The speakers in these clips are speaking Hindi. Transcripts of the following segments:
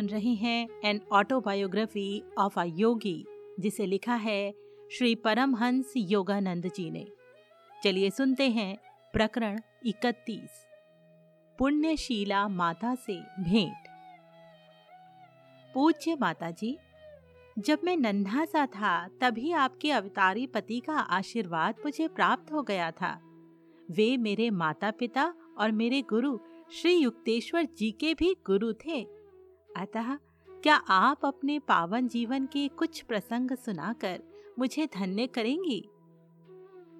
सुन रहे हैं an autobiography of a yogi, जिसे लिखा है श्री परमहंस योगानंद जी ने। चलिए सुनते हैं प्रकरण 31, पुण्यशीला माता से भेंट। पूज्य माता जी, जब मैं नन्हा सा था तभी आपके अवतारी पति का आशीर्वाद मुझे प्राप्त हो गया था। वे मेरे माता पिता और मेरे गुरु श्री युक्तेश्वर जी के भी गुरु थे। अतः क्या आप अपने पावन जीवन के कुछ प्रसंग सुनाकर मुझे धन्य करेंगी?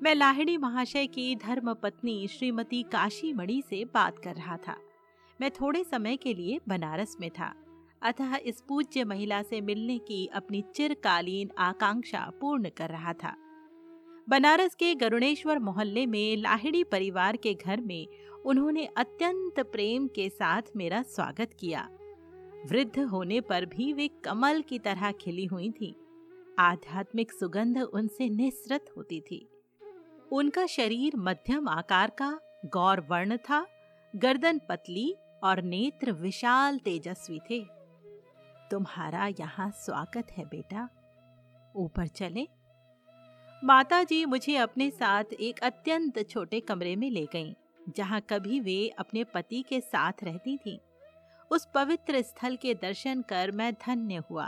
मैं लाहिड़ी महाशय की धर्मपत्नी श्रीमती काशीमणी से बात कर रहा था। मैं थोड़े समय के लिए बनारस में था, अतः इस पूज्य महिला से मिलने की अपनी चिरकालीन आकांक्षा पूर्ण कर रहा था। बनारस के गरुणेश्वर मोहल्ले में लाहिड़ी परिवार के घर में उन्होंने अत्यंत प्रेम के साथ मेरा स्वागत किया। वृद्ध होने पर भी वे कमल की तरह खिली हुई थी। आध्यात्मिक सुगंध उनसे निसृत होती थी। उनका शरीर मध्यम आकार का गौर वर्ण था, गर्दन पतली और नेत्र विशाल तेजस्वी थे। तुम्हारा यहाँ स्वागत है बेटा, ऊपर चले। माता जी मुझे अपने साथ एक अत्यंत छोटे कमरे में ले गईं, जहाँ कभी वे अपने पति के साथ रहती थीं। उस पवित्र स्थल के दर्शन कर मैं धन्य हुआ,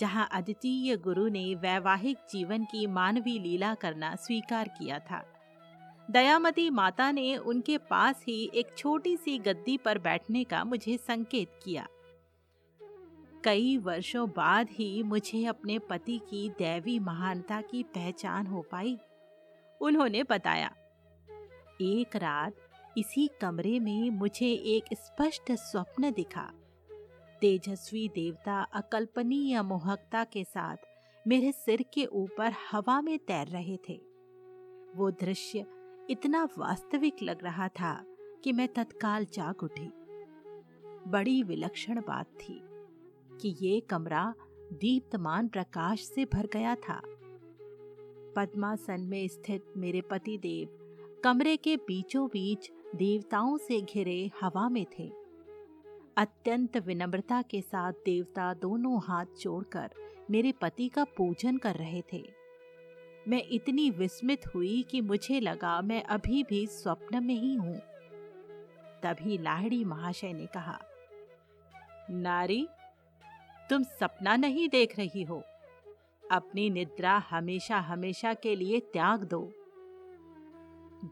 जहाँ अद्वितीय गुरु ने वैवाहिक जीवन की मानवीय लीला करना स्वीकार किया था। दयामती माता ने उनके पास ही एक छोटी सी गद्दी पर बैठने का मुझे संकेत किया। कई वर्षों बाद ही मुझे अपने पति की दैवी महानता की पहचान हो पाई। उन्होंने बताया, एक रात इसी कमरे में मुझे एक स्पष्ट स्वप्न दिखा। तेजस्वी देवता अकल्पनीय मोहकता के साथ मेरे सिर के ऊपर हवा में तैर रहे थे। वो दृश्य इतना वास्तविक लग रहा था कि मैं तत्काल जाग उठी। बड़ी विलक्षण बात थी कि ये कमरा दीप्तमान प्रकाश से भर गया था। पद्मासन में स्थित मेरे पतिदेव कमरे के बीचों बीच देवताओं से घिरे हवा में थे। अत्यंत विनम्रता के साथ देवता दोनों हाथ जोड़कर मेरे पति का पूजन कर रहे थे। मैं इतनी विस्मित हुई कि मुझे लगा मैं अभी भी स्वप्न में ही हूं। तभी लाहिड़ी महाशय ने कहा, नारी, तुम सपना नहीं देख रही हो। अपनी निद्रा हमेशा हमेशा के लिए त्याग दो।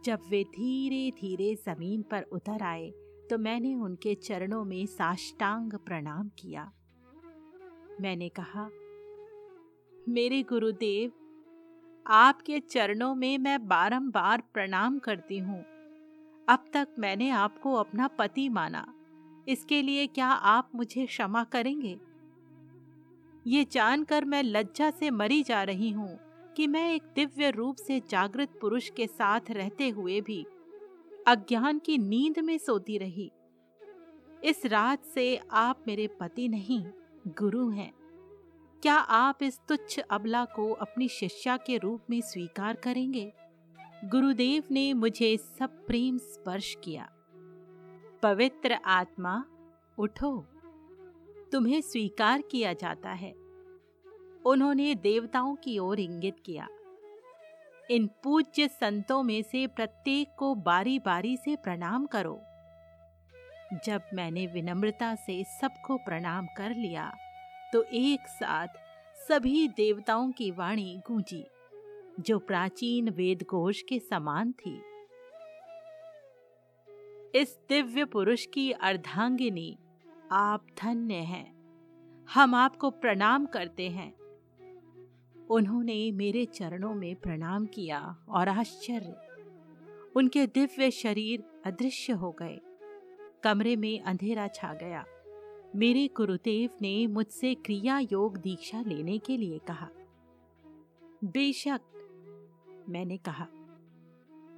जब वे धीरे धीरे जमीन पर उतर आए तो मैंने उनके चरणों में साष्टांग प्रणाम किया। मैंने कहा, मेरे गुरुदेव, आपके चरणों में मैं बारंबार प्रणाम करती हूँ। अब तक मैंने आपको अपना पति माना, इसके लिए क्या आप मुझे क्षमा करेंगे? ये जानकर मैं लज्जा से मरी जा रही हूँ कि मैं एक दिव्य रूप से जागृत पुरुष के साथ रहते हुए भी अज्ञान की नींद में सोती रही। इस रात से आप मेरे पति नहीं, गुरु हैं। क्या आप इस तुच्छ अबला को अपनी शिष्या के रूप में स्वीकार करेंगे? गुरुदेव ने मुझे सब प्रेम स्पर्श किया। पवित्र आत्मा, उठो, तुम्हें स्वीकार किया जाता है। उन्होंने देवताओं की ओर इंगित किया। इन पूज्य संतों में से प्रत्येक को बारी बारी से प्रणाम करो। जब मैंने विनम्रता से सबको प्रणाम कर लिया तो एक साथ सभी देवताओं की वाणी गूंजी, जो प्राचीन वेद घोष के समान थी। इस दिव्य पुरुष की अर्धांगिनी आप धन्य हैं। हम आपको प्रणाम करते हैं। उन्होंने मेरे चरणों में प्रणाम किया और आश्चर्य, उनके दिव्य शरीर अदृश्य हो गए। कमरे में अंधेरा छा गया। मेरे गुरुदेव ने मुझसे क्रिया योग दीक्षा लेने के लिए कहा। बेशक, मैंने कहा,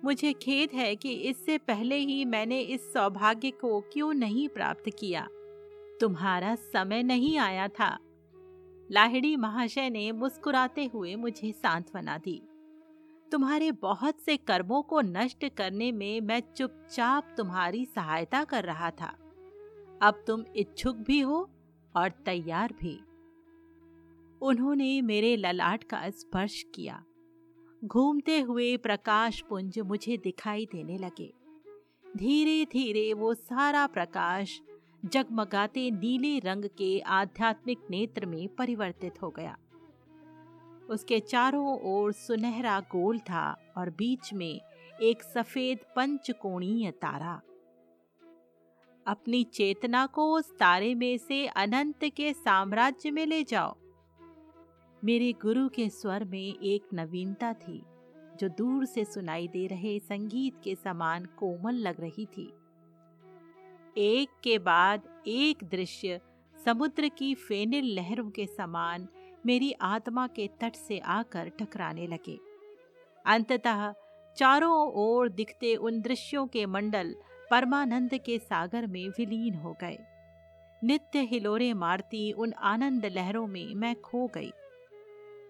मुझे खेद है कि इससे पहले ही मैंने इस सौभाग्य को क्यों नहीं प्राप्त किया। तुम्हारा समय नहीं आया था। लाहिड़ी महाशय ने मुस्कुराते हुए मुझे सांत्वना दी। तुम्हारे बहुत से कर्मों को नष्ट करने में मैं चुपचाप तुम्हारी सहायता कर रहा था। अब तुम इच्छुक भी हो और तैयार भी। उन्होंने मेरे ललाट का स्पर्श किया। घूमते हुए प्रकाश पुंज मुझे दिखाई देने लगे। धीरे धीरे वो सारा प्रकाश जगमगाते नीले रंग के आध्यात्मिक नेत्र में परिवर्तित हो गया। उसके चारों ओर सुनहरा गोल था और बीच में एक सफेद पंचकोणीय तारा। अपनी चेतना को उस तारे में से अनंत के साम्राज्य में ले जाओ। मेरे गुरु के स्वर में एक नवीनता थी जो दूर से सुनाई दे रहे संगीत के समान कोमल लग रही थी। एक के बाद एक दृश्य समुद्र की फेनिल लहरों के समान मेरी आत्मा के तट से आकर टकराने लगे। अंततः चारों ओर दिखते उन दृश्यों के मंडल परमानंद के सागर में विलीन हो गए। नित्य हिलोरे मारती उन आनंद लहरों में मैं खो गई।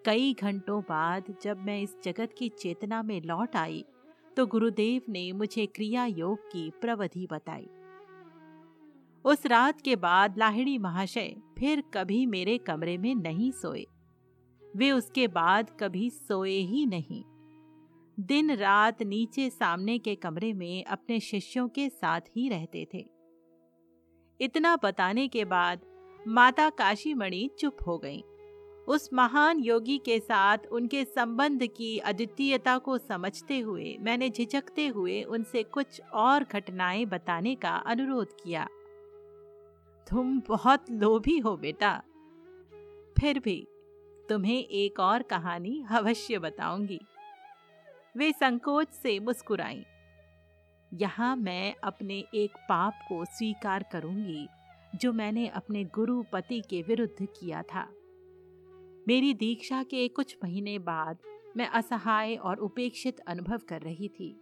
कई घंटों बाद जब मैं इस जगत की चेतना में लौट आई तो गुरुदेव ने मुझे क्रिया योग की प्रविधि बताई। उस रात के बाद लाहिड़ी महाशय फिर कभी मेरे कमरे में नहीं सोए। वे उसके बाद कभी सोए ही नहीं। दिन रात नीचे सामने के कमरे में अपने शिष्यों के साथ ही रहते थे। इतना बताने के बाद माता काशीमणि चुप हो गईं। उस महान योगी के साथ उनके संबंध की अद्वितीयता को समझते हुए मैंने झिझकते हुए उनसे कुछ और घटनाएं बताने का अनुरोध किया। तुम बहुत लोभी हो बेटा, फिर भी तुम्हें एक और कहानी अवश्य बताऊंगी। वे संकोच से मुस्कुराईं। यहाँ मैं अपने एक पाप को स्वीकार करूंगी जो मैंने अपने गुरु पति के विरुद्ध किया था। मेरी दीक्षा के कुछ महीने बाद मैं असहाय और उपेक्षित अनुभव कर रही थी।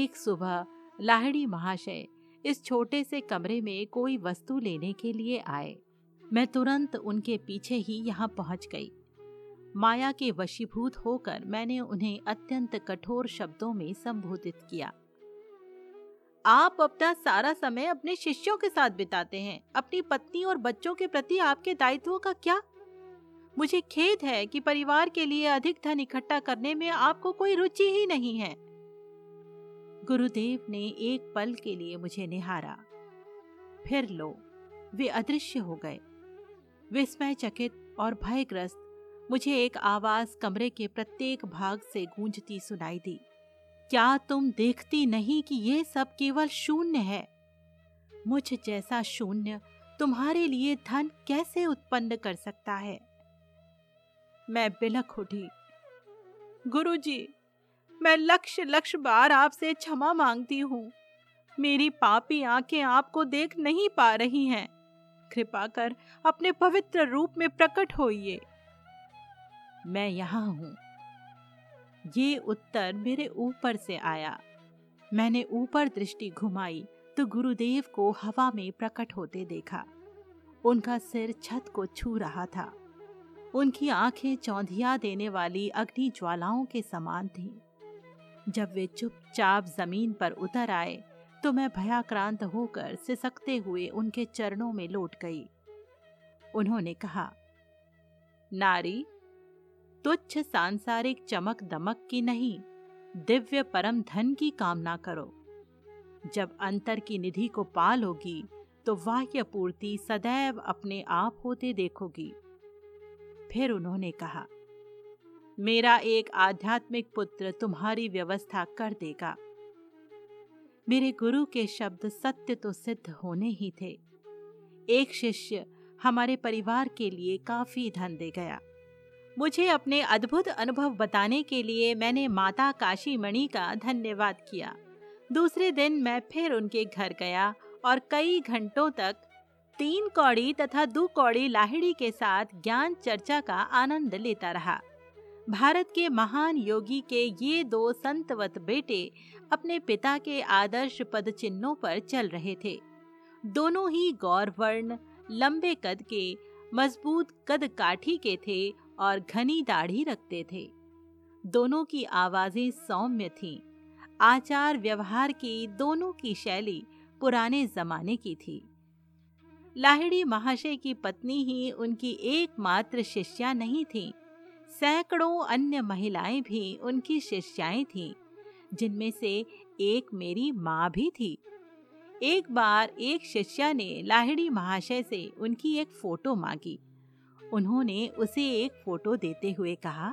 एक सुबह लाहिड़ी महाशय इस छोटे से कमरे में कोई वस्तु लेने के लिए आए। मैं तुरंत उनके पीछे ही यहाँ पहुँच गई। माया के वशीभूत होकर मैंने उन्हें अत्यंत कठोर शब्दों में संबोधित किया। आप अपना सारा समय अपने शिष्यों के साथ बिताते हैं, अपनी पत्नी और बच्चों के प्रति आपके दायित्वों का क्या? मुझे खेद है कि परिवार के लिए अधिक धन इकट्ठा करने में आपको कोई रुचि ही नहीं है। गुरुदेव ने एक पल के लिए मुझे निहारा, फिर लो वे अदृश्य हो गए। विस्मयचकित और भयग्रस्त मुझे एक आवाज कमरे के प्रत्येक भाग से गूंजती सुनाई दी। क्या तुम देखती नहीं कि ये सब केवल शून्य है? मुझ जैसा शून्य तुम्हारे लिए धन कैसे उत्पन्न कर सकता है? मैं बिलख उठी। गुरुजी, मैं लक्ष लक्ष बार आपसे क्षमा मांगती हूँ। मेरी पापी आंखें आपको देख नहीं पा रही हैं। कृपा कर अपने पवित्र रूप में प्रकट होइए। मैं यहाँ हूँ। ये उत्तर मेरे ऊपर से आया। मैंने ऊपर दृष्टि घुमाई तो गुरुदेव को हवा में प्रकट होते देखा। उनका सिर छत को छू रहा था। उनकी आंखें चौंधिया देने वाली अग्नि ज्वालाओं के समान थीं। जब वे चुपचाप जमीन पर उतर आए तो मैं भयाक्रांत होकर सिसकते हुए उनके चरणों में लौट गई। उन्होंने कहा, नारी, तुच्छ सांसारिक चमक दमक की नहीं, दिव्य परम धन की कामना करो। जब अंतर की निधि को पालोगी तो बाह्य पूर्ति सदैव अपने आप होते देखोगी। फिर उन्होंने कहा, मेरा एक आध्यात्मिक पुत्र तुम्हारी व्यवस्था कर देगा। मेरे गुरु के शब्द सत्य तो सिद्ध होने ही थे। एक शिष्य हमारे परिवार के लिए काफी धन दे गया। मुझे अपने अद्भुत अनुभव बताने के लिए मैंने माता काशीमणि का धन्यवाद किया। दूसरे दिन मैं फिर उनके घर गया और कई घंटों तक 3 कौड़ी तथा 2 कौड़ी लाहिड़ी के साथ ज्ञान चर्चा का आनंद लेता रहा। भारत के महान योगी के ये 2 संतवत बेटे अपने पिता के आदर्श पद चिन्हों पर चल रहे थे। दोनों ही गौरवर्ण, लंबे कद के, मजबूत कद काठी के थे और घनी दाढ़ी रखते थे। दोनों की आवाजें सौम्य थीं। आचार व्यवहार की दोनों की शैली पुराने जमाने की थी। लाहिड़ी महाशय की पत्नी ही उनकी एकमात्र शिष्या नहीं थी, सैकड़ों अन्य महिलाएं भी उनकी शिष्याएं थीं, जिनमें से एक मेरी माँ भी थी। एक बार एक शिष्या ने लाहिड़ी महाशय से उनकी एक फोटो मांगी। उन्होंने उसे एक फोटो देते हुए कहा,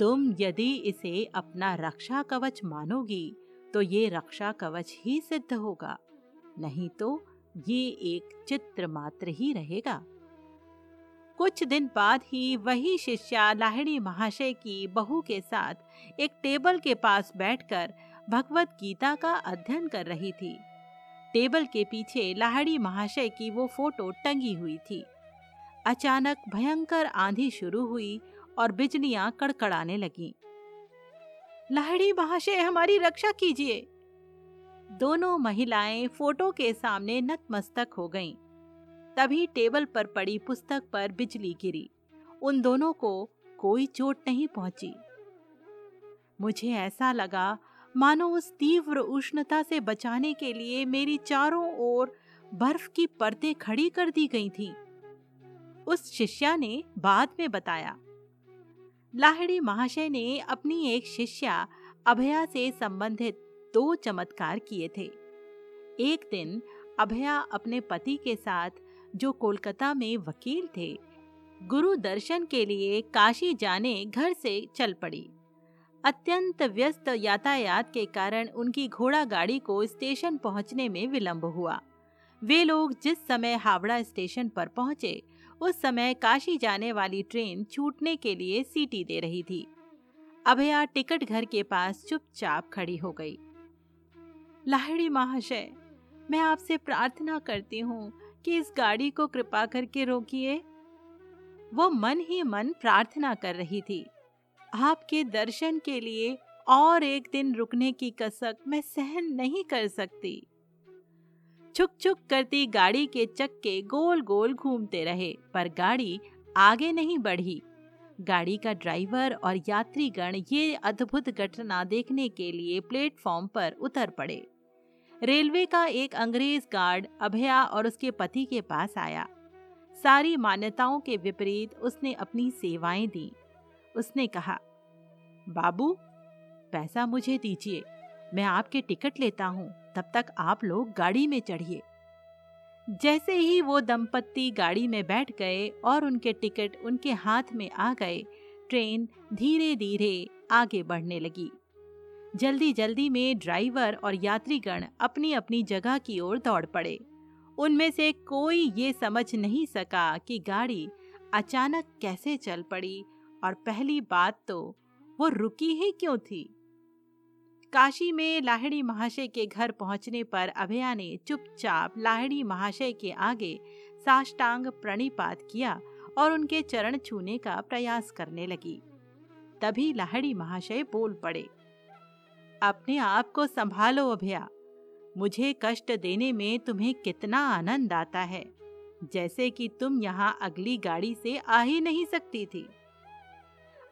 तुम यदि इसे अपना रक्षा कवच मानोगी तो ये रक्षा कवच ही सिद्ध होगा, नहीं तो ये एक चित्र मात्र ही रहेगा। कुछ दिन बाद ही वही शिष्या लाहिड़ी महाशय की बहू के साथ एक टेबल के पास बैठकर भगवत गीता का अध्ययन कर रही थी। टेबल के पीछे लाहिड़ी महाशय की वो फोटो टंगी हुई थी। अचानक भयंकर आंधी शुरू हुई और बिजलियां कड़कड़ाने लगीं। लाहिड़ी महाशय, हमारी रक्षा कीजिए। दोनों महिलाएं फोटो के सामने नतमस्तक हो गईं। तभी टेबल पर पड़ी पुस्तक पर बिजली गिरी। उन दोनों को कोई चोट नहीं पहुंची। मुझे ऐसा लगा मानो उस तीव्र उष्णता से बचाने के लिए मेरी चारों ओर बर्फ की परतें खड़ी कर दी गई थीं। उस शिष्या ने बाद में बताया, लाहिड़ी महाशय ने अपनी एक शिष्या अभया से संबंधित 2 चमत्कार किए थे। एक दिन अभया अपने पति के साथ, जो कोलकाता में वकील थे, गुरु दर्शन के लिए काशी जाने घर से चल पड़ी। अत्यंत व्यस्त यातायात के कारण उनकी घोड़ा गाड़ी को स्टेशन पहुंचने में विलंब हुआ। वे लोग जिस समय हावड़ा स्टेशन पर पहुंचे, उस समय काशी जाने वाली ट्रेन छूटने के लिए सीटी दे रही थी। अभया टिकट घर के पास चुपचाप खड़ी हो गई। लाहिड़ी महाशय, मैं आपसे प्रार्थना करती हूँ कि इस गाड़ी को कृपा करके रोकिए। वो मन ही मन प्रार्थना कर रही थी। आपके दर्शन के लिए और एक दिन रुकने की कसक मैं सहन नहीं कर सकती। छुक छुक करती गाड़ी के चक्के गोल गोल घूमते रहे, पर गाड़ी आगे नहीं बढ़ी। गाड़ी का ड्राइवर और यात्रीगण ये अद्भुत घटना देखने के लिए प्लेटफॉर्म पर उतर पड़े। रेलवे का एक अंग्रेज गार्ड अभया और उसके पति के पास आया। सारी मान्यताओं के विपरीत उसने अपनी सेवाएं दी। उसने कहा, बाबू, पैसा मुझे दीजिए, मैं आपके टिकट लेता हूँ, तब तक आप लोग गाड़ी में चढ़िए। जैसे ही वो दंपत्ति गाड़ी में बैठ गए और उनके टिकट उनके हाथ में आ गए, ट्रेन धीरे धीरे आगे बढ़ने लगी। जल्दी जल्दी में ड्राइवर और यात्रीगण अपनी अपनी जगह की ओर दौड़ पड़े। उनमें से कोई ये समझ नहीं सका कि गाड़ी अचानक कैसे चल पड़ी, और पहली बात तो वो रुकी ही क्यों थी। काशी में लाहिड़ी महाशय के घर पहुंचने पर अभया ने चुपचाप लाहिड़ी महाशय के आगे साष्टांग प्रणिपात किया और उनके चरण छूने का प्रयास करने लगी। तभी लाहिड़ी महाशय बोल पड़े, अपने आप को संभालो अभया, मुझे कष्ट देने में तुम्हें कितना आनंद आता है, जैसे कि तुम यहाँ अगली गाड़ी से आ ही नहीं सकती थी।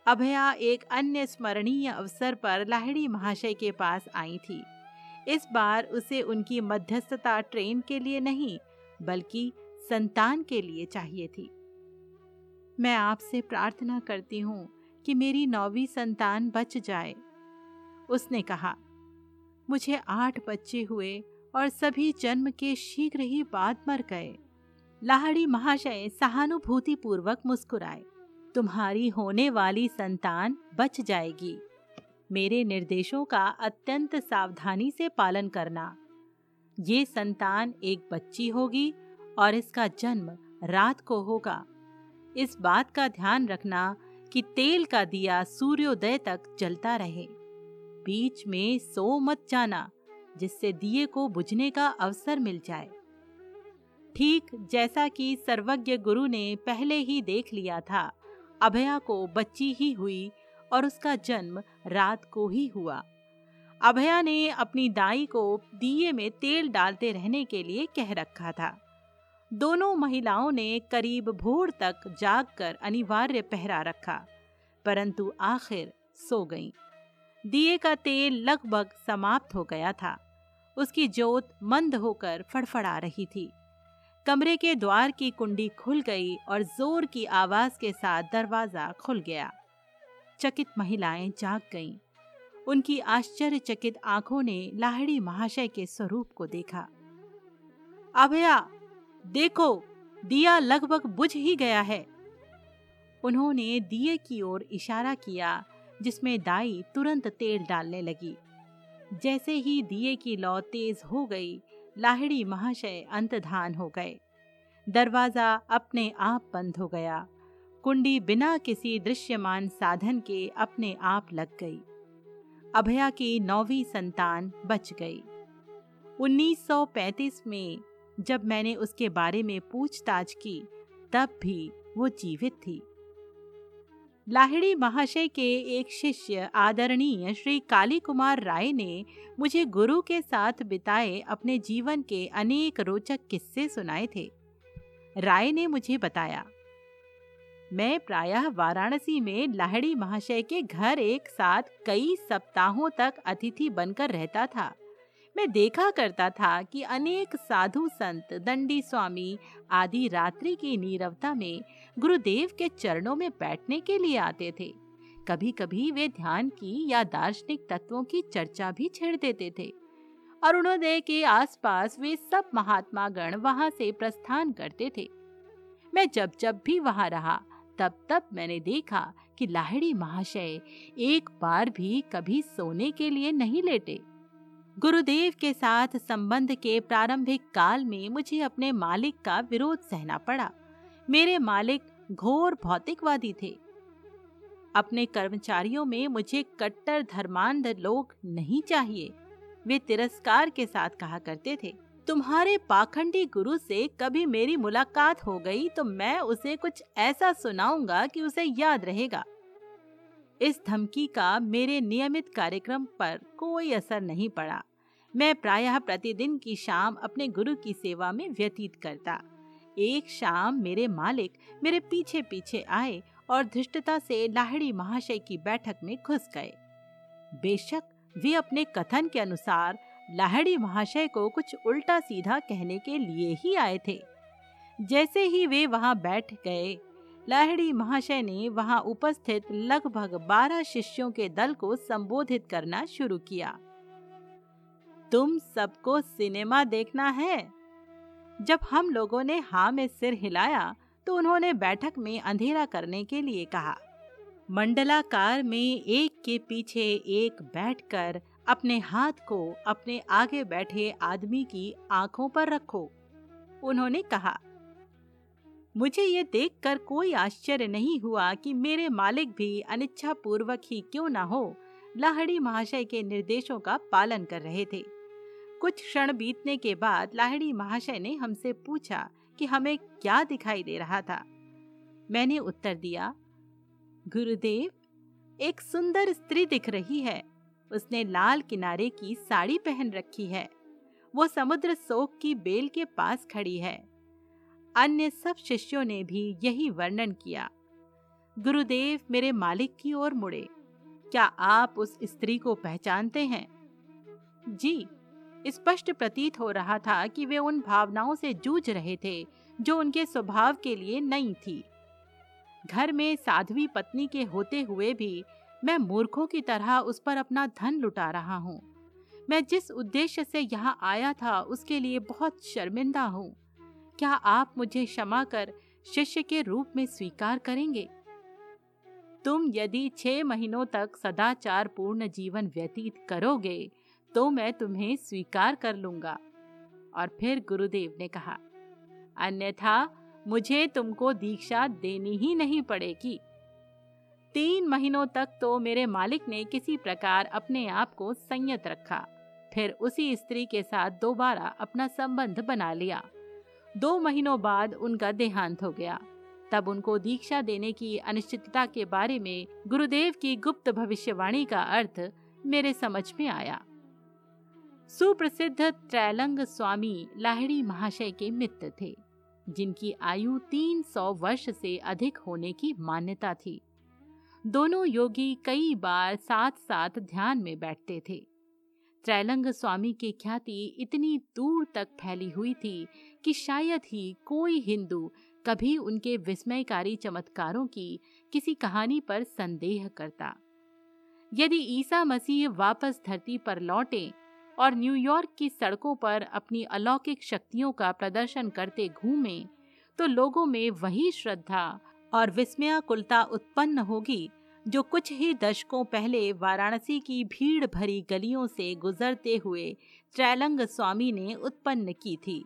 अभया एक अन्य स्मरणीय अवसर पर लाहिड़ी महाशय के पास आई थी। इस बार उसे उनकी मध्यस्थता ट्रेन के लिए नहीं, बल्कि संतान के लिए चाहिए थी। मैं आपसे प्रार्थना करती हूँ कि मेरी 9वीं संतान बच जाए। उसने कहा, मुझे 8 बच्चे हुए और सभी जन्म के शीघ्र ही बाद मर गए। लाहिड़ी महाशय सहानुभूतिपूर्वक मुस्कुराए, तुम्हारी होने वाली संतान बच जाएगी। मेरे निर्देशों का अत्यंत सावधानी से पालन करना। ये संतान एक बच्ची होगी और इसका जन्म रात को होगा। इस बात का ध्यान रखना कि तेल का दिया सूर्योदय तक जलता रहे, बीच में सो मत जाना, जिससे दिए को बुझने का अवसर मिल जाए। ठीक जैसा कि सर्वज्ञ गुरु ने पहले ही देख लिया था, अभया को बच्ची ही हुई और उसका जन्म रात को ही हुआ। अभया ने अपनी दाई को दिए में तेल डालते रहने के लिए कह रखा था। दोनों महिलाओं ने करीब भोर तक जाग कर अनिवार्य पहरा रखा, परंतु आखिर सो गईं। दिए का तेल लगभग समाप्त हो गया था। उसकी ज्योत मंद होकर फड़फड़ा रही थी। कमरे के द्वार की कुंडी खुल गई और जोर की आवाज के साथ दरवाजा खुल गया। चकित महिलाएं जाग गईं। उनकी आश्चर्यचकित आंखों ने लाहिड़ी महाशय के स्वरूप को देखा। अभया, देखो, दिया लगभग बुझ ही गया है। उन्होंने दिए की ओर इशारा किया, जिसमें दाई तुरंत तेल डालने लगी। जैसे ही दिए की लौ तेज हो गई, लाहिड़ी महाशय अंतधान हो गए। दरवाजा अपने आप बंद हो गया। कुंडी बिना किसी दृश्यमान साधन के अपने आप लग गई। अभया की 9वीं संतान बच गई। 1935 में जब मैंने उसके बारे में पूछताछ की, तब भी वो जीवित थी। लाहिड़ी महाशय के एक शिष्य आदरणीय श्री काली कुमार राय ने मुझे गुरु के साथ बिताए अपने जीवन के अनेक रोचक किस्से सुनाए थे। राय ने मुझे बताया, मैं प्रायः वाराणसी में लाहिड़ी महाशय के घर एक साथ कई सप्ताहों तक अतिथि बनकर रहता था। मैं देखा करता था कि अनेक साधु संत, दंडी स्वामी आदि रात्रि की नीरवता में गुरुदेव के चरणों में बैठने के लिए आते थे। कभी कभी वे ध्यान की या दार्शनिक तत्वों की चर्चा भी छेड़ देते थे। अरुणोदय के आसपास वे सब महात्मा गण वहां से प्रस्थान करते थे। मैं जब जब भी वहां रहा, तब तब मैंने देखा कि लाहिड़ी महाशय एक बार भी कभी सोने के लिए नहीं लेटे। गुरुदेव के साथ संबंध के प्रारंभिक काल में मुझे अपने मालिक का विरोध सहना पड़ा। मेरे मालिक घोर भौतिकवादी थे। अपने कर्मचारियों में मुझे कट्टर धर्मांध लोग नहीं चाहिए, वे तिरस्कार के साथ कहा करते थे। तुम्हारे पाखंडी गुरु से कभी मेरी मुलाकात हो गई तो मैं उसे कुछ ऐसा सुनाऊंगा कि उसे याद रहेगा। इस धमकी का मेरे नियमित कार्यक्रम पर कोई असर नहीं पड़ा। मैं प्रायः प्रतिदिन की शाम अपने गुरु की सेवा में व्यतीत करता। एक शाम मेरे मालिक मेरे पीछे पीछे आए और धृष्टता से लाहिड़ी महाशय की बैठक में घुस गए। बेशक वे अपने कथन के अनुसार लाहिड़ी महाशय को कुछ उल्टा सीधा कहने के लिए ही आए थे। जैसे ही वे वहां बैठ गए, लाहिड़ी महाशय ने वहां उपस्थित लगभग 12 शिष्यों के दल को संबोधित करना शुरू किया। तुम सबको सिनेमा देखना है। जब हम लोगों ने हाँ में सिर हिलाया तो उन्होंने बैठक में अंधेरा करने के लिए कहा। मंडलाकार में एक के पीछे एक बैठकर अपने हाथ को अपने आगे बैठे आदमी की आंखों पर रखो, उन्होंने कहा। मुझे ये देखकर कोई आश्चर्य नहीं हुआ कि मेरे मालिक भी अनिच्छा पूर्वक ही क्यों ना हो, लाहिड़ी महाशय के निर्देशों का पालन कर रहे थे। कुछ क्षण बीतने के बाद लाहिड़ी महाशय ने हमसे पूछा कि हमें क्या दिखाई दे रहा था। मैंने उत्तर दिया, गुरुदेव, एक सुंदर स्त्री दिख रही है। उसने लाल किनारे की साड़ी पहन रखी है। वो समुद्र सोक की बेल के पास खड़ी है। अन्य सब शिष्यों ने भी यही वर्णन किया। गुरुदेव मेरे मालिक की ओर मुड़े। क्या आप उस स्त्री को पहचानते हैं? जी, स्पष्ट प्रतीत हो रहा था कि वे उन भावनाओं से जूझ रहे थे जो उनके स्वभाव के लिए नई थी। घर में साध्वी पत्नी के होते हुए भी मैं मूर्खों की तरह उस पर अपना धन लुटा रहा हूँ। मैं जिस उद्देश्य से यहाँ आया था उसके लिए बहुत शर्मिंदा हूँ। क्या आप मुझे क्षमा कर शिष्य के रूप में स्वीकार करेंगे? तुम यदि 6 महीनों तक सदाचार पूर्ण जीवन व्यतीत करोगे तो मैं तुम्हें स्वीकार कर लूंगा। और फिर गुरुदेव ने कहा, अन्यथा मुझे तुमको दीक्षा देनी ही नहीं पड़ेगी। 3 महीनों तक तो मेरे मालिक ने किसी प्रकार अपने आप को संयत रखा, फिर उसी स्त्री के साथ दोबारा अपना संबंध बना लिया। 2 महीनों बाद उनका देहांत हो गया। तब उनको दीक्षा देने की अनिश्चितता के बारे में गुरुदेव की गुप्त भविष्यवाणी का अर्थ मेरे समझ में आया। सुप्रसिद्ध त्रैलंग स्वामी लाहिड़ी महाशय के मित्र थे, जिनकी आयु 300 वर्ष से अधिक होने की मान्यता थी। दोनों योगी कई बार साथ साथ ध्यान में बैठते थे। त्रैलंग स्वामी की ख्याति इतनी दूर तक फैली हुई थी कि शायद ही कोई हिंदू कभी उनके विस्मयकारी चमत्कारों की किसी कहानी पर संदेह करता। यदि ईसा मसीह वापस धरती पर लौटे और न्यूयॉर्क की सड़कों पर अपनी अलौकिक शक्तियों का प्रदर्शन करते घूमे तो लोगों में वही श्रद्धा और विस्मयाकुलता उत्पन्न होगी जो कुछ ही दशकों पहले वाराणसी की भीड़ भरी गलियों से गुजरते हुए त्रैलंग स्वामी ने उत्पन्न की थी।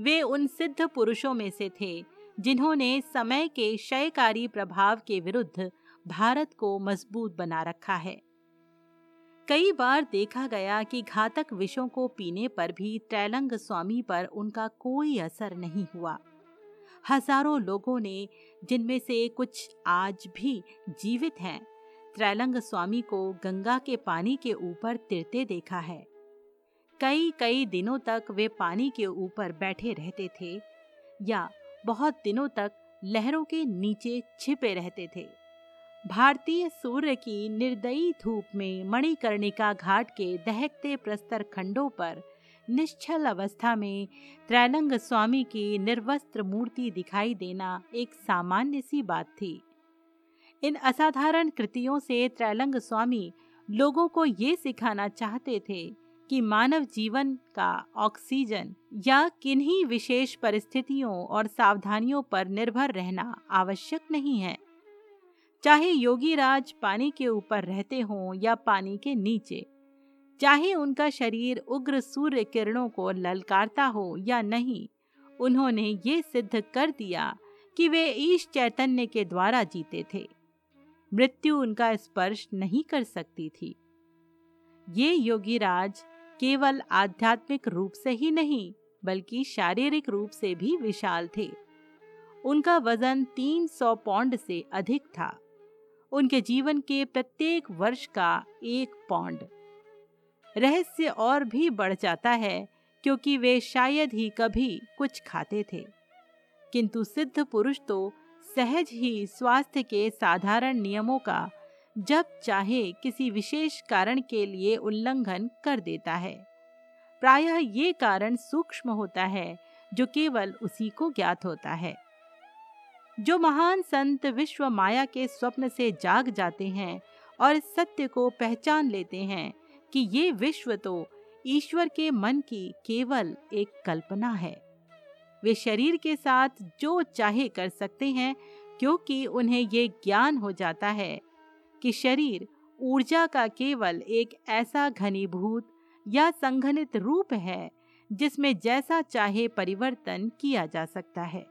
वे उन सिद्ध पुरुषों में से थे जिन्होंने समय के क्षयकारी प्रभाव के विरुद्ध भारत को मजबूत बना रखा है। कई बार देखा गया कि घातक विषों को पीने पर भी त्रैलंग स्वामी पर उनका कोई असर नहीं हुआ। हजारों लोगों ने, जिनमें से कुछ आज भी जीवित हैं, त्रैलंग स्वामी को गंगा के पानी के ऊपर तिरते देखा है। कई दिनों तक वे पानी के ऊपर बैठे रहते थे या बहुत दिनों तक लहरों के नीचे छिपे रहते थे। भारतीय सूर्य की निर्दयी धूप में मणिकर्णिका घाट के दहकते प्रस्तर खंडों पर निश्चल अवस्था में त्रैलंग स्वामी की निर्वस्त्र मूर्ति दिखाई देना एक सामान्य सी बात थी। इन असाधारण कृतियों से त्रैलंग स्वामी लोगों को ये सिखाना चाहते थे कि मानव जीवन का ऑक्सीजन या किन्हीं विशेष परिस्थितियों और सावधानियों पर निर्भर रहना आवश्यक नहीं है, चाहे योगी राज पानी के ऊपर रहते हों या पानी के नीचे, चाहे उनका शरीर उग्र सूर्य किरणों को ललकारता हो या नहीं। उन्होंने ये सिद्ध कर दिया कि वे ईश चैतन्य के द्वारा जीते थे। मृत्यु उनका स्पर्श नहीं कर सकती थी। ये योगीराज केवल आध्यात्मिक रूप से ही नहीं बल्कि शारीरिक रूप से भी विशाल थे। उनका वजन 300 पौंड से अधिक था, उनके जीवन के प्रत्येक वर्ष का 1 पौंड। रहस्य और भी बढ़ जाता है क्योंकि वे शायद ही कभी कुछ खाते थे, किंतु सिद्ध पुरुष तो सहज ही स्वास्थ्य के साधारण नियमों का जब चाहे किसी विशेष कारण के लिए उल्लंघन कर देता है। प्रायः ये कारण सूक्ष्म होता है जो केवल उसी को ज्ञात होता है। जो महान संत विश्व माया के स्वप्न से जाग जाते हैं और इस सत्य को पहचान लेते हैं कि ये विश्व तो ईश्वर के मन की केवल एक कल्पना है, वे शरीर के साथ जो चाहे कर सकते हैं क्योंकि उन्हें ये ज्ञान हो जाता है कि शरीर ऊर्जा का केवल एक ऐसा घनीभूत या संघनित रूप है जिसमें जैसा चाहे परिवर्तन किया जा सकता है।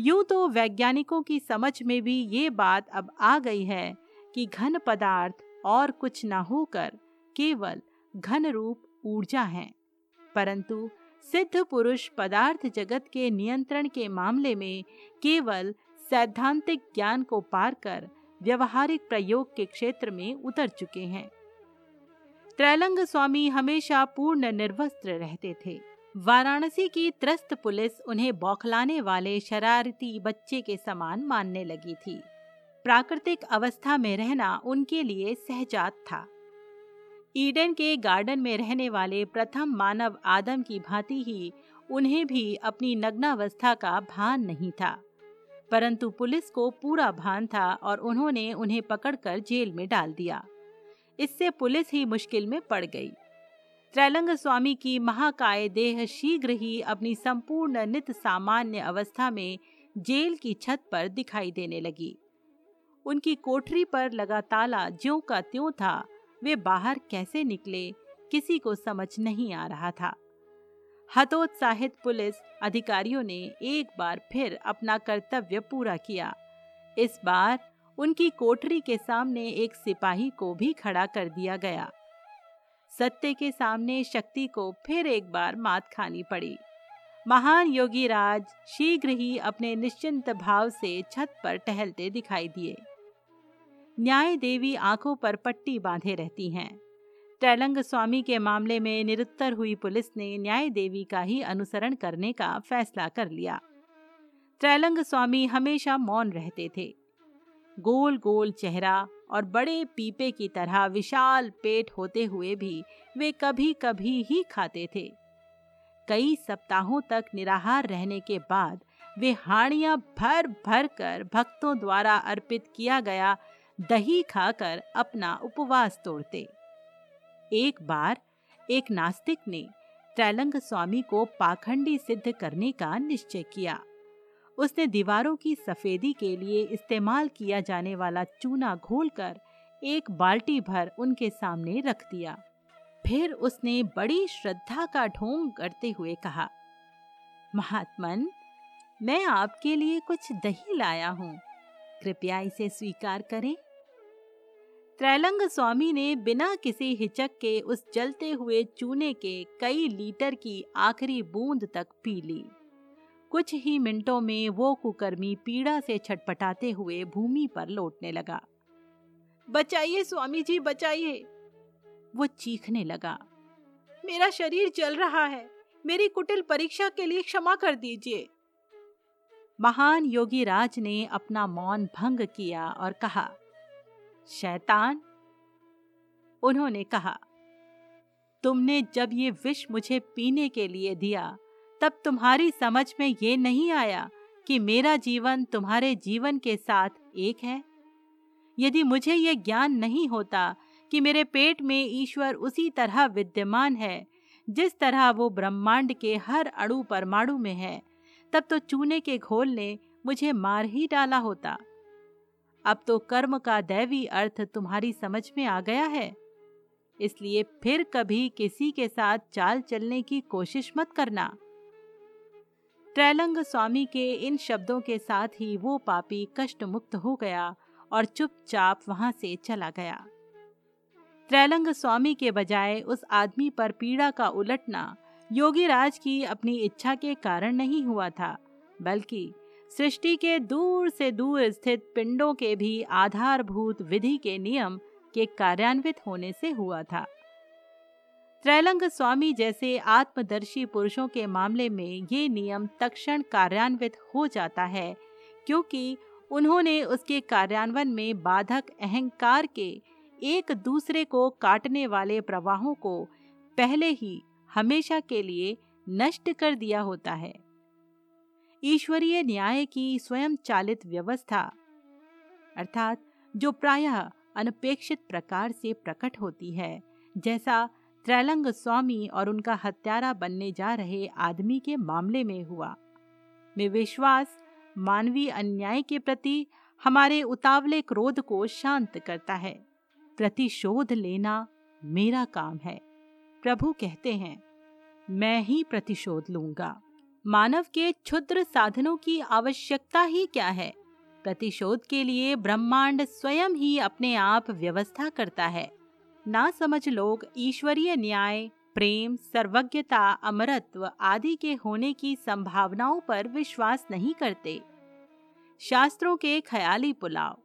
यूं तो वैज्ञानिकों की समझ में भी ये बात अब आ गई है कि घन पदार्थ और कुछ ना होकर केवल घन रूप ऊर्जा है, परंतु सिद्ध पुरुष पदार्थ जगत के नियंत्रण के मामले में केवल सैद्धांतिक ज्ञान को पार कर व्यवहारिक प्रयोग के क्षेत्र में उतर चुके हैं। त्रैलंग स्वामी हमेशा पूर्ण निर्वस्त्र रहते थे। वाराणसी की त्रस्त पुलिस उन्हें बौखलाने वाले शरारती बच्चे के समान मानने लगी थी। प्राकृतिक अवस्था में रहना उनके लिए सहजात था। ईडन के गार्डन में रहने वाले प्रथम मानव आदम की भांति ही उन्हें भी अपनी नग्नावस्था का भान नहीं था, परंतु पुलिस को पूरा भान था और उन्होंने उन्हें पकड़कर जेल में डाल दिया। इससे पुलिस ही मुश्किल में पड़ गई। त्रैलंग स्वामी की महाकाय देह शीघ्र ही अपनी संपूर्ण नित्य सामान्य अवस्था में जेल की छत पर दिखाई देने लगी। उनकी कोठरी पर लगा ताला ज्यों का त्यों था। वे बाहर कैसे निकले किसी को समझ नहीं आ रहा था। हतोत्साहित पुलिस अधिकारियों ने एक बार फिर अपना कर्तव्य पूरा किया। इस बार उनकी कोठरी के सामने एक सिपाही को भी खड़ा कर दिया गया। सत्य के सामने शक्ति को फिर एक बार मात खानी पड़ी। महान योगी राज शीघ्र ही अपने निश्चिंत भाव से छत पर टहलते दिखाई दिए। न्याय देवी आंखों पर पट्टी बांधे रहती हैं। त्रैलंग स्वामी के मामले में निरुत्तर हुई पुलिस ने न्याय देवी का ही अनुसरण करने का फैसला कर लिया। त्रैलंग स्वामी हमेशा मौन रहते थे। गोल गोल चेहरा और बड़े पीपे की तरह विशाल पेट होते हुए भी वे कभी कभी ही खाते थे। कई सप्ताहों तक निराहार रहने के बाद वे हाड़ियां भर भर कर भक्तों द्वारा अर्पित किया गया दही खाकर अपना उपवास तोड़ते। एक बार एक नास्तिक ने त्रैलंग स्वामी को पाखंडी सिद्ध करने का निश्चय किया। उसने दीवारों की सफेदी के लिए इस्तेमाल किया जाने वाला चूना घोलकर एक बाल्टी भर उनके सामने रख दिया। फिर उसने बड़ी श्रद्धा का ढोंग करते हुए कहा, महात्मन, मैं आपके लिए कुछ दही लाया हूँ, कृपया इसे स्वीकार करें। त्रैलंग स्वामी ने बिना किसी हिचक के उस जलते हुए चूने के कई लीटर की आखिरी बूंद तक पी ली। कुछ ही मिनटों में वो कुकर्मी पीड़ा से छटपटाते हुए भूमि पर लौटने लगा। बचाइए स्वामी जी, बचाइए! वो चीखने लगा। मेरा शरीर जल रहा है, मेरी कुटिल परीक्षा के लिए क्षमा कर दीजिए। महान योगी राज ने अपना मौन भंग किया और कहा, शैतान! उन्होंने कहा, तुमने जब ये विष मुझे पीने के लिए दिया तब तुम्हारी समझ में ये नहीं आया कि मेरा जीवन तुम्हारे जीवन के साथ एक है। यदि मुझे ये ज्ञान नहीं होता कि मेरे पेट में ईश्वर उसी तरह विद्यमान है जिस तरह वो ब्रह्मांड के हर अणु परमाणु में है, तब तो चूने के घोल ने मुझे मार ही डाला होता। अब तो कर्म का दैवी अर्थ तुम्हारी समझ में आ गया है, इसलिए फिर कभी किसी के साथ चाल चलने की कोशिश मत करना। त्रैलंग स्वामी के इन शब्दों के साथ ही वो पापी कष्ट मुक्त हो गया और चुपचाप वहां से चला गया। त्रैलंग स्वामी के बजाय उस आदमी पर पीड़ा का उलटना योगी राज की अपनी इच्छा के कारण नहीं हुआ था, बल्कि सृष्टि के दूर से दूर स्थित पिंडों के भी आधारभूत विधि के नियम के कार्यान्वित होने से हुआ था। त्रैलंग स्वामी जैसे आत्मदर्शी पुरुषों के मामले में ये नियम तत्क्षण कार्यान्वित हो जाता है, क्योंकि उन्होंने उसके कार्यान्वयन में बाधक अहंकार के एक दूसरे को काटने वाले प्रवाहों को पहले ही हमेशा के लिए नष्ट कर दिया होता है। ईश्वरीय न्याय की स्वयं चालित व्यवस्था, अर्थात जो प्रायः अनपेक्षित प्रकार से प्रकट होती है, जैसा त्रैलंग स्वामी और उनका हत्यारा बनने जा रहे आदमी के मामले में हुआ, में विश्वास मानवीय अन्याय के प्रति हमारे उतावले क्रोध को शांत करता है। प्रतिशोध लेना मेरा काम है, प्रभु कहते हैं, मैं ही प्रतिशोध लूंगा। मानव के क्षुद्र साधनों की आवश्यकता ही क्या है? प्रतिशोध के लिए ब्रह्मांड स्वयं ही अपने आप व्यवस्था करता है। ना समझ लोग ईश्वरीय न्याय, प्रेम, सर्वज्ञता, अमरत्व आदि के होने की संभावनाओं पर विश्वास नहीं करते। शास्त्रों के ख्याली पुलाव।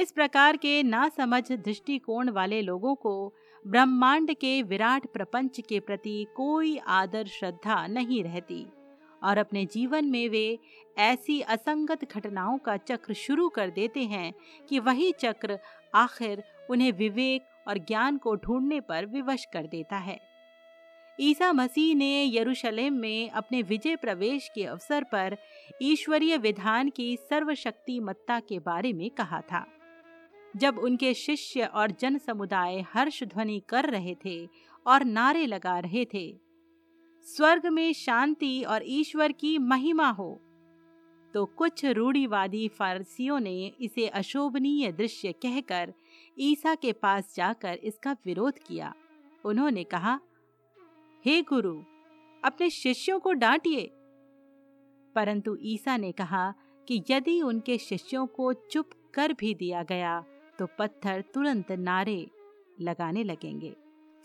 इस प्रकार के ना समझ दृष्टिकोण वाले लोगों को ब्रह्मांड के विराट प्रपंच के प्रति कोई आदर श्रद्धा नहीं रहती और अपने जीवन में वे ऐसी असंगत घटनाओं का चक्र शुरू कर देते हैं कि वही चक्र आखिर उन्हें विवेक और ज्ञान को ढूंढने पर विवश कर देता है। ईसा मसीह ने यरूशलेम में अपने विजय प्रवेश के अवसर पर ईश्वरीय विधान की सर्वशक्तिमत्ता के बारे में कहा था। जब उनके शिष्य और जन समुदाय हर्ष ध्वनि कर रहे थे और नारे लगा रहे थे, स्वर्ग में शांति और ईश्वर की महिमा हो, तो कुछ रूढ़िवादी फारसियों ने इसे अशोभनीय दृश्य कहकर ईसा के पास जाकर इसका विरोध किया। उन्होंने कहा, हे गुरु, अपने शिष्यों को डांटिए। परंतु ईसा ने कहा कि यदि उनके शिष्यों को चुप कर भी दिया गया तो पत्थर तुरंत नारे लगाने लगेंगे।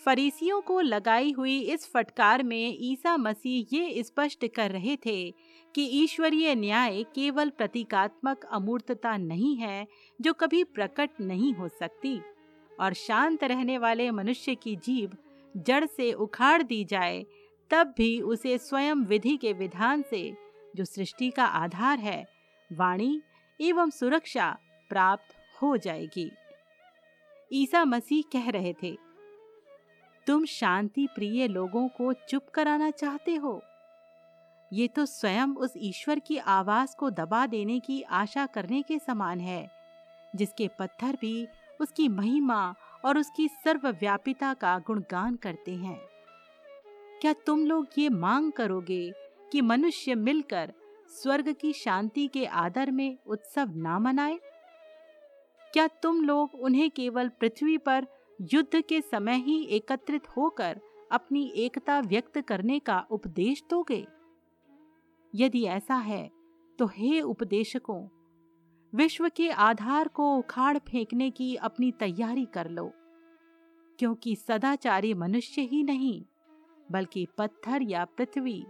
फरीसियों को लगाई हुई इस फटकार में ईसा मसीह ये स्पष्ट कर रहे थे कि ईश्वरीय न्याय केवल प्रतीकात्मक अमूर्तता नहीं है जो कभी प्रकट नहीं हो सकती, और शांत रहने वाले मनुष्य की जीभ जड़ से उखाड़ दी जाए तब भी उसे स्वयं विधि के विधान से, जो सृष्टि का आधार है, वाणी एवं सुरक्षा प्राप्त हो जाएगी। ईसा मसीह कह रहे थे, तुम शांति प्रिय लोगों को चुप कराना चाहते हो। ये तो स्वयं उस ईश्वर की आवाज को दबा देने की आशा करने के समान है, जिसके पत्थर भी उसकी महिमा और उसकी सर्वव्यापिता का गुणगान करते हैं। क्या तुम लोग ये मांग करोगे कि मनुष्य मिलकर स्वर्ग की शांति के आदर में उत्सव ना मनाए? क्या तुम लोग उन्हें केवल पृथ्वी पर युद्ध के समय ही एकत्रित होकर अपनी एकता व्यक्त करने का उपदेश दोगे? यदि ऐसा है तो हे उपदेशकों, विश्व के आधार को उखाड़ फेंकने की अपनी तैयारी कर लो, क्योंकि सदाचारी मनुष्य ही नहीं बल्कि पत्थर या पृथ्वी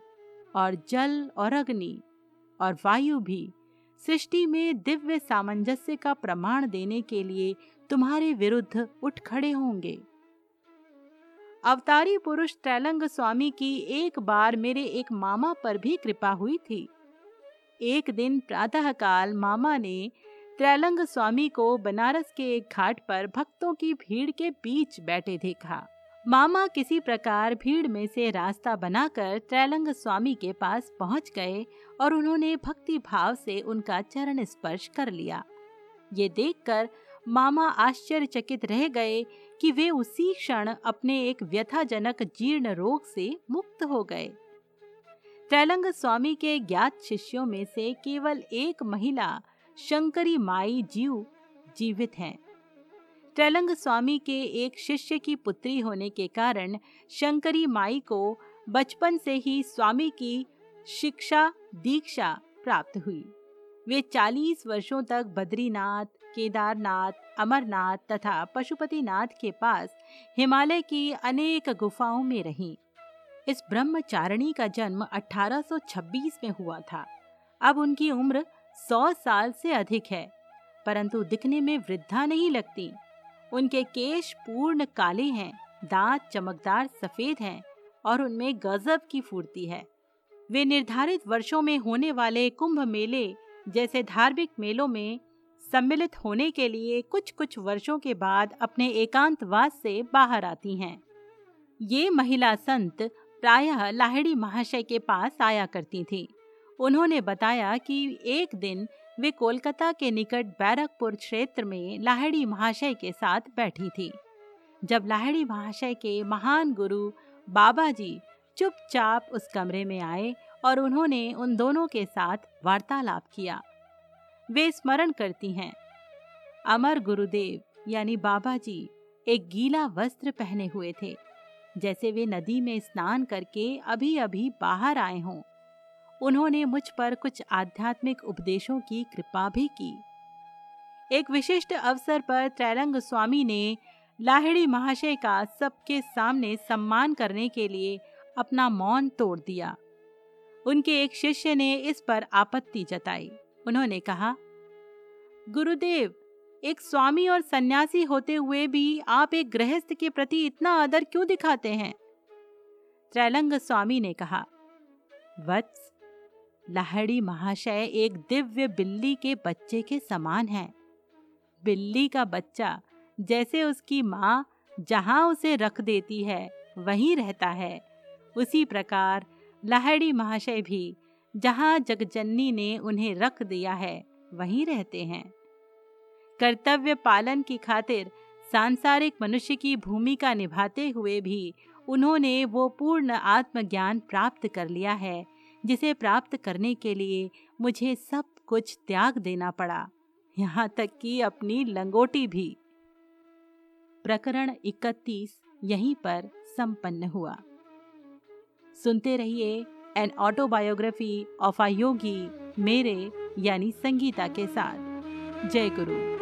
और जल और अग्नि और वायु भी सृष्टि में दिव्य सामंजस्य का प्रमाण देने के लिए तुम्हारे विरुद्ध उठ खड़े होंगे। अवतारी पुरुष त्रैलंग स्वामी की एक बार मेरे एक मामा पर भी कृपा हुई थी। एक दिन प्रातःकाल मामा ने त्रैलंग स्वामी को बनारस के एक घाट पर भक्तों की भीड़ के बीच बैठे देखा। मामा किसी प्रकार भीड़ में से रास्ता बनाकर त्रैलंग स्वामी के पास पहुंच गए और उन्होंने भक्ति भाव से उनका चरण स्पर्श कर लिया। ये देखकर मामा आश्चर्यचकित रह गए कि वे उसी क्षण अपने एक व्यथाजनक जीर्ण रोग से मुक्त हो गए। त्रैलंग स्वामी के ज्ञात शिष्यों में से केवल एक महिला शंकरी माई जीवित हैं। त्रैलंग स्वामी के एक शिष्य की पुत्री होने के कारण शंकरी माई को बचपन से ही स्वामी की शिक्षा दीक्षा प्राप्त हुई। वे 40 वर्षों तक बद्रीनाथ, केदारनाथ, अमरनाथ तथा पशुपतिनाथ के पास हिमालय की अनेक गुफाओं में रहीं। इस ब्रह्मचारिणी का जन्म 1826 में हुआ था। अब उनकी उम्र 100 साल से अधिक है, परंतु दिखने में वृद्धा नहीं लगती। उनके केश पूर्ण काले हैं, दांत चमकदार सफेद हैं और उनमें गजब की फुर्ती है। वे निर्धारित वर्षों में होने वाले कुंभ मेले जैसे धार्मिक मेलों में सम्मिलित होने के लिए कुछ कुछ वर्षों के बाद अपने एकांतवास से बाहर आती हैं। ये महिला संत प्रायः लाहिड़ी महाशय के पास आया करती थी। उन्होंने बताया कि एक दिन वे कोलकाता के निकट बैरकपुर क्षेत्र में लाहिड़ी महाशय के साथ बैठी थी, जब लाहिड़ी महाशय के महान गुरु बाबा जी चुपचाप उस कमरे में आए और उन्होंने उन दोनों के साथ वार्तालाप किया। वे स्मरण करती हैं, अमर गुरुदेव यानी बाबा जी एक गीला वस्त्र पहने हुए थे, जैसे वे नदी में स्नान करके अभी अभी बाहर आए हों। उन्होंने मुझ पर कुछ आध्यात्मिक उपदेशों की कृपा भी की। एक विशिष्ट अवसर पर त्रैलंग स्वामी ने लाहिड़ी महाशय का सबके सामने सम्मान करने के लिए अपना मौन तोड़ दिया। उनके एक शिष्य ने इस पर आपत्ति जताई। उन्होंने कहा, गुरुदेव, एक स्वामी और सन्यासी होते हुए भी आप एक गृहस्थ के प्रति इतना आदर क्यों दिखाते हैं? त्रैलंग स्वामी ने कहा, वत्स, लाहिड़ी महाशय एक दिव्य बिल्ली के बच्चे के समान हैं। बिल्ली का बच्चा जैसे उसकी माँ जहाँ उसे रख देती है वहीं रहता है, उसी प्रकार लाहिड़ी महाशय भी जहाँ जगजननी ने उन्हें रख दिया है वहीं रहते हैं। कर्तव्य पालन की खातिर सांसारिक मनुष्य की भूमिका निभाते हुए भी उन्होंने वो पूर्ण आत्मज्ञान प्राप्त कर लिया है, जिसे प्राप्त करने के लिए मुझे सब कुछ त्याग देना पड़ा, यहाँ तक कि अपनी लंगोटी भी। प्रकरण 31 यहीं पर संपन्न हुआ। सुनते रहिए an autobiography of a yogi मेरे यानी संगीता के साथ। जय गुरु।